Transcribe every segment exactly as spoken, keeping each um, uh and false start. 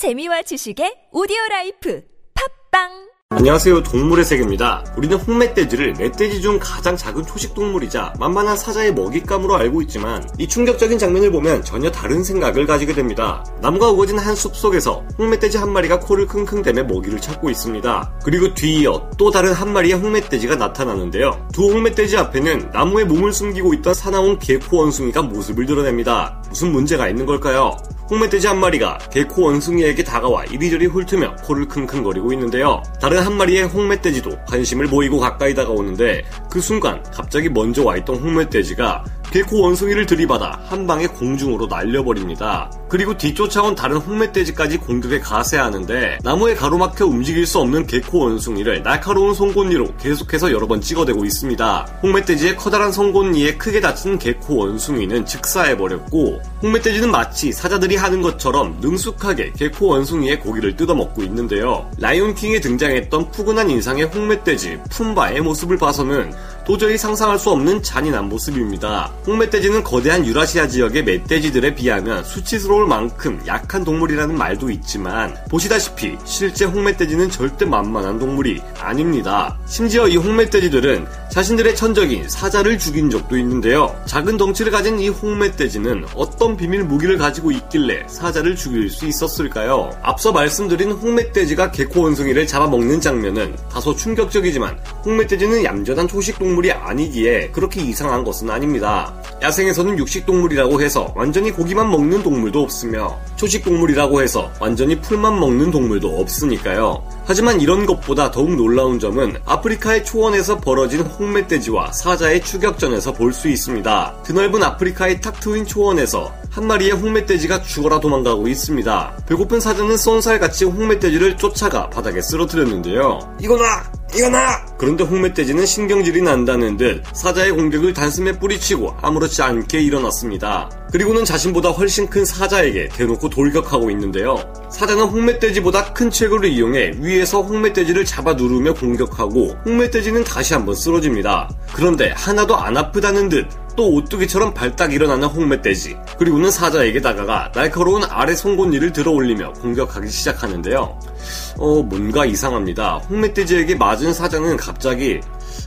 재미와 지식의 오디오라이프 팝빵! 안녕하세요. 동물의 세계입니다. 우리는 홍멧돼지를 멧돼지 중 가장 작은 초식동물이자 만만한 사자의 먹잇감으로 알고 있지만 이 충격적인 장면을 보면 전혀 다른 생각을 가지게 됩니다. 나무가 우거진 한 숲속에서 홍멧돼지 한 마리가 코를 킁킁대며 먹이를 찾고 있습니다. 그리고 뒤이어 또 다른 한 마리의 홍멧돼지가 나타나는데요. 두 홍멧돼지 앞에는 나무에 몸을 숨기고 있던 사나운 개코 원숭이가 모습을 드러냅니다. 무슨 문제가 있는 걸까요? 홍멧돼지 한 마리가 개코 원숭이에게 다가와 이리저리 훑으며 코를 킁킁거리고 있는데요. 다른 한 마리의 홍멧돼지도 관심을 보이고 가까이 다가오는데 그 순간 갑자기 먼저 와있던 홍멧돼지가 개코 원숭이를 들이받아 한 방에 공중으로 날려버립니다. 그리고 뒤쫓아온 다른 홍멧돼지까지 공격에 가세하는데 나무에 가로막혀 움직일 수 없는 개코 원숭이를 날카로운 송곳니로 계속해서 여러 번 찍어대고 있습니다. 홍멧돼지의 커다란 송곳니에 크게 다친 개코 원숭이는 즉사해버렸고 홍멧돼지는 마치 사자들이 하는 것처럼 능숙하게 개코 원숭이의 고기를 뜯어먹고 있는데요. 라이온킹에 등장했던 푸근한 인상의 홍멧돼지 푼바의 모습을 봐서는 도저히 상상할 수 없는 잔인한 모습입니다. 홍멧돼지는 거대한 유라시아 지역의 멧돼지들에 비하면 수치스러울 만큼 약한 동물이라는 말도 있지만 보시다시피 실제 홍멧돼지는 절대 만만한 동물이 아닙니다. 심지어 이 홍멧돼지들은 자신들의 천적인 사자를 죽인 적도 있는데요. 작은 덩치를 가진 이 홍멧돼지는 어떤 비밀 무기를 가지고 있길래 사자를 죽일 수 있었을까요? 앞서 말씀드린 홍멧돼지가 개코 원숭이를 잡아먹는 장면은 다소 충격적이지만 홍멧돼지는 얌전한 초식동물이 아니기에 그렇게 이상한 것은 아닙니다. 야생에서는 육식동물이라고 해서 완전히 고기만 먹는 동물도 없으며 초식동물이라고 해서 완전히 풀만 먹는 동물도 없으니까요. 하지만 이런 것보다 더욱 놀라운 점은 아프리카의 초원에서 벌어진 홍멧돼지와 사자의 추격전에서 볼 수 있습니다. 드넓은 아프리카의 탁 트인 초원에서 한 마리의 홍멧돼지가 죽어라 도망가고 있습니다. 배고픈 사자는 쏜살같이 홍멧돼지를 쫓아가 바닥에 쓰러뜨렸는데요. 이거나! 이거나! 그런데 홍멧돼지는 신경질이 난다는 듯 사자의 공격을 단숨에 뿌리치고 아무렇지 않게 일어났습니다. 그리고는 자신보다 훨씬 큰 사자에게 대놓고 돌격하고 있는데요. 사자는 홍멧돼지보다 큰 체구를 이용해 위에서 홍멧돼지를 잡아 누르며 공격하고 홍멧돼지는 다시 한번 쓰러집니다. 그런데 하나도 안 아프다는 듯 또 오뚜기처럼 발딱 일어나는 홍멧돼지, 그리고는 사자에게 다가가 날카로운 아래 송곳니를 들어올리며 공격하기 시작하는데요. 어 뭔가 이상합니다. 홍멧돼지에게 맞은 사자는 갑자기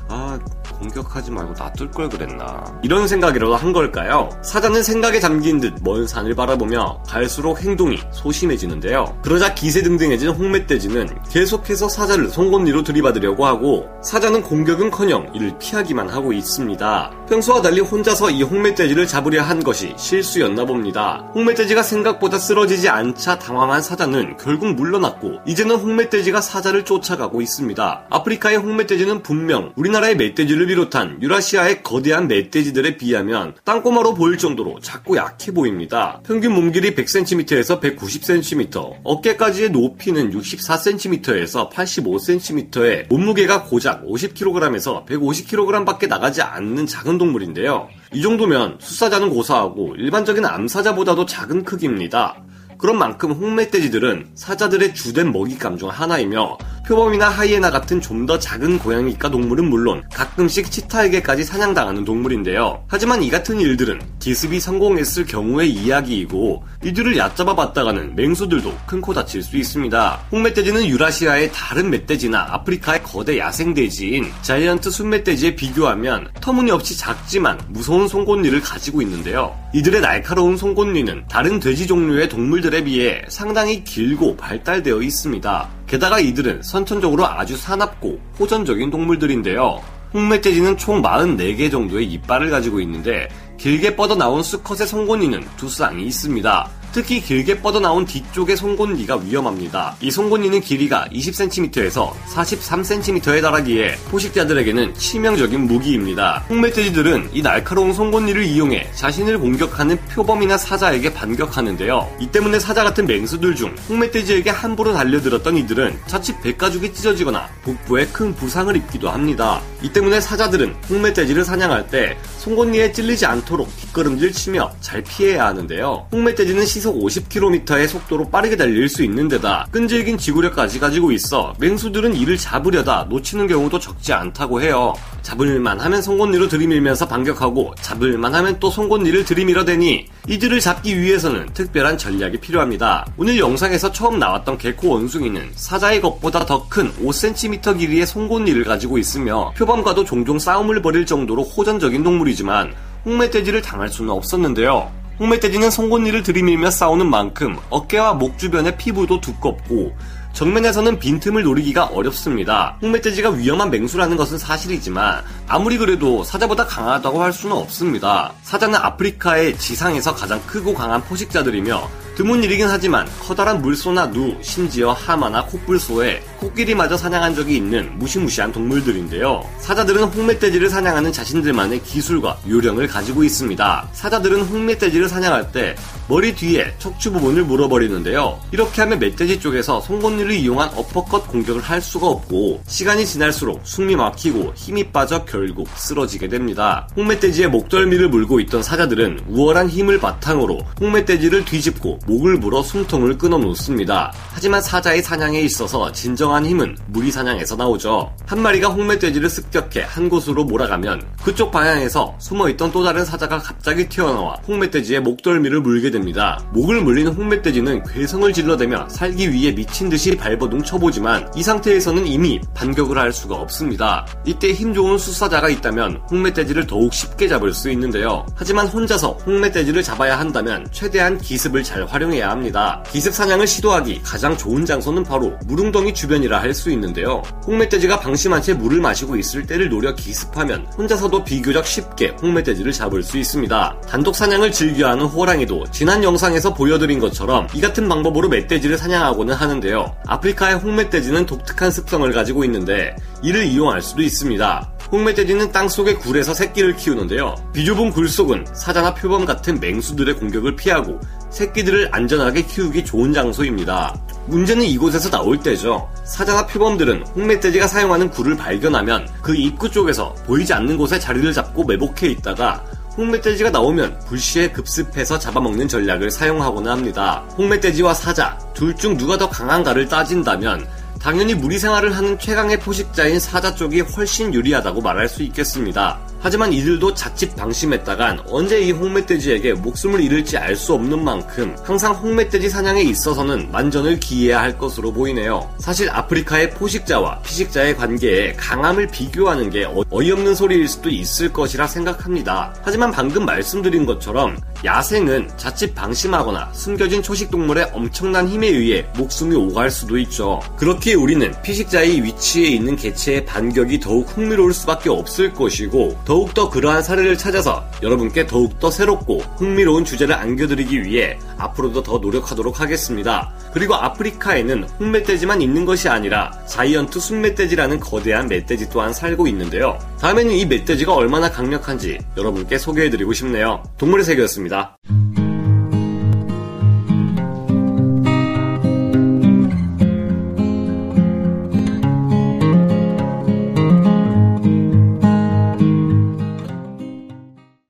아... 공격하지 말고 놔둘 걸 그랬나 이런 생각이라도 한 걸까요? 사자는 생각에 잠긴 듯 먼 산을 바라보며 갈수록 행동이 소심해지는데요. 그러자 기세등등해진 홍멧돼지는 계속해서 사자를 송곳니로 들이받으려고 하고 사자는 공격은커녕 이를 피하기만 하고 있습니다. 평소와 달리 혼자서 이 홍멧돼지를 잡으려 한 것이 실수였나 봅니다. 홍멧돼지가 생각보다 쓰러지지 않자 당황한 사자는 결국 물러났고 이제는 홍멧돼지가 사자를 쫓아가고 있습니다. 아프리카의 홍멧돼지는 분명 우리나라의 멧돼지를 비롯한 유라시아의 거대한 멧돼지들에 비하면 땅꼬마로 보일 정도로 작고 약해 보입니다. 평균 몸길이 백 센티미터에서 백구십 센티미터, 어깨까지의 높이는 육십사 센티미터에서 팔십오 센티미터에 몸무게가 고작 오십 킬로그램에서 백오십 킬로그램밖에 나가지 않는 작은 동물인데요. 이 정도면 수사자는 고사하고 일반적인 암사자보다도 작은 크기입니다. 그런 만큼 홍멧돼지들은 사자들의 주된 먹잇감 중 하나이며 표범이나 하이에나 같은 좀 더 작은 고양이과 동물은 물론 가끔씩 치타에게까지 사냥당하는 동물인데요. 하지만 이 같은 일들은 기습이 성공했을 경우의 이야기이고 이들을 얕잡아 봤다가는 맹수들도 큰 코 다칠 수 있습니다. 홍멧돼지는 유라시아의 다른 멧돼지나 아프리카의 거대 야생돼지인 자이언트 순멧돼지에 비교하면 터무니없이 작지만 무서운 송곳니를 가지고 있는데요. 이들의 날카로운 송곳니는 다른 돼지 종류의 동물들에 비해 상당히 길고 발달되어 있습니다. 게다가 이들은 선천적으로 아주 사납고 호전적인 동물들인데요. 홍멧돼지는 총 마흔네 개 정도의 이빨을 가지고 있는데 길게 뻗어나온 수컷의 송곳니는 두 쌍이 있습니다. 특히 길게 뻗어나온 뒤쪽의 송곳니가 위험합니다. 이 송곳니는 길이가 이십 센티미터에서 사십삼 센티미터에 달하기에 포식자들에게는 치명적인 무기입니다. 홍멧돼지들은 이 날카로운 송곳니를 이용해 자신을 공격하는 표범이나 사자에게 반격하는데요. 이 때문에 사자 같은 맹수들 중 홍멧돼지에게 함부로 달려들었던 이들은 자칫 배가죽이 찢어지거나 복부에 큰 부상을 입기도 합니다. 이 때문에 사자들은 홍멧돼지를 사냥할 때 송곳니에 찔리지 않도록 뒷걸음질 치며 잘 피해야 하는데요. 홍멧돼지는 시 시속 오십 킬로미터의 속도로 빠르게 달릴 수 있는 데다 끈질긴 지구력까지 가지고 있어 맹수들은 이를 잡으려다 놓치는 경우도 적지 않다고 해요. 잡을만 하면 송곳니로 들이밀면서 반격하고 잡을만 하면 또 송곳니를 들이밀어 대니 이들을 잡기 위해서는 특별한 전략이 필요합니다. 오늘 영상에서 처음 나왔던 개코 원숭이는 사자의 것보다 더 큰 오 센티미터 길이의 송곳니를 가지고 있으며 표범과도 종종 싸움을 벌일 정도로 호전적인 동물이지만 홍멧돼지를 당할 수는 없었는데요. 홍멧돼지는 송곳니를 들이밀며 싸우는 만큼 어깨와 목 주변의 피부도 두껍고 정면에서는 빈틈을 노리기가 어렵습니다. 홍멧돼지가 위험한 맹수라는 것은 사실이지만 아무리 그래도 사자보다 강하다고 할 수는 없습니다. 사자는 아프리카의 지상에서 가장 크고 강한 포식자들이며 드문 일이긴 하지만 커다란 물소나 누, 심지어 하마나 코뿔소에 코끼리마저 사냥한 적이 있는 무시무시한 동물들인데요. 사자들은 홍멧돼지를 사냥하는 자신들만의 기술과 요령을 가지고 있습니다. 사자들은 홍멧돼지를 사냥할 때 머리 뒤에 척추 부분을 물어버리는데요. 이렇게 하면 멧돼지 쪽에서 송곳니를 이용한 어퍼컷 공격을 할 수가 없고 시간이 지날수록 숨이 막히고 힘이 빠져 결국 쓰러지게 됩니다. 홍멧돼지의 목덜미를 물고 있던 사자들은 우월한 힘을 바탕으로 홍멧돼지를 뒤집고 목을 물어 숨통을 끊어놓습니다. 하지만 사자의 사냥에 있어서 진정한 힘은 무리사냥에서 나오죠. 한 마리가 홍멧돼지를 습격해 한 곳으로 몰아가면 그쪽 방향에서 숨어있던 또 다른 사자가 갑자기 튀어나와 홍멧돼지의 목덜미를 물게 됩니다. 목을 물린 홍멧돼지는 괴성을 질러대며 살기 위해 미친듯이 발버둥 쳐보지만 이 상태에서는 이미 반격을 할 수가 없습니다. 이때 힘 좋은 수사자가 있다면 홍멧돼지를 더욱 쉽게 잡을 수 있는데요. 하지만 혼자서 홍멧돼지를 잡아야 한다면 최대한 기습을 잘 활용해야 합니다. 기습 사냥을 시도하기 가장 좋은 장소는 바로 물웅덩이 주변이라 할 수 있는데요. 홍멧돼지가 방심한 채 물을 마시고 있을 때를 노려 기습하면 혼자서도 비교적 쉽게 홍멧돼지를 잡을 수 있습니다. 단독 사냥을 즐겨하는 호랑이도 지난 영상에서 보여드린 것처럼 이 같은 방법으로 멧돼지를 사냥하고는 하는데요. 아프리카의 홍멧돼지는 독특한 습성을 가지고 있는데 이를 이용할 수도 있습니다. 홍멧돼지는 땅속의 굴에서 새끼를 키우는데요. 비좁은 굴 속은 사자나 표범 같은 맹수들의 공격을 피하고 새끼들을 안전하게 키우기 좋은 장소입니다. 문제는 이곳에서 나올 때죠. 사자나 표범들은 홍멧돼지가 사용하는 굴을 발견하면 그 입구 쪽에서 보이지 않는 곳에 자리를 잡고 매복해 있다가 홍멧돼지가 나오면 불시에 급습해서 잡아먹는 전략을 사용하곤 합니다. 홍멧돼지와 사자, 둘 중 누가 더 강한가를 따진다면 당연히 무리생활을 하는 최강의 포식자인 사자 쪽이 훨씬 유리하다고 말할 수 있겠습니다. 하지만 이들도 자칫 방심했다간 언제 이 홍멧돼지에게 목숨을 잃을지 알 수 없는 만큼 항상 홍멧돼지 사냥에 있어서는 만전을 기해야 할 것으로 보이네요. 사실 아프리카의 포식자와 피식자의 관계에 강함을 비교하는 게 어이없는 소리일 수도 있을 것이라 생각합니다. 하지만 방금 말씀드린 것처럼 야생은 자칫 방심하거나 숨겨진 초식동물의 엄청난 힘에 의해 목숨이 오갈 수도 있죠. 그렇기에 우리는 피식자의 위치에 있는 개체의 반격이 더욱 흥미로울 수밖에 없을 것이고 더욱더 그러한 사례를 찾아서 여러분께 더욱더 새롭고 흥미로운 주제를 안겨드리기 위해 앞으로도 더 노력하도록 하겠습니다. 그리고 아프리카에는 홍멧돼지만 있는 것이 아니라 자이언트 순멧돼지라는 거대한 멧돼지 또한 살고 있는데요. 다음에는 이 멧돼지가 얼마나 강력한지 여러분께 소개해드리고 싶네요. 동물의 세계였습니다.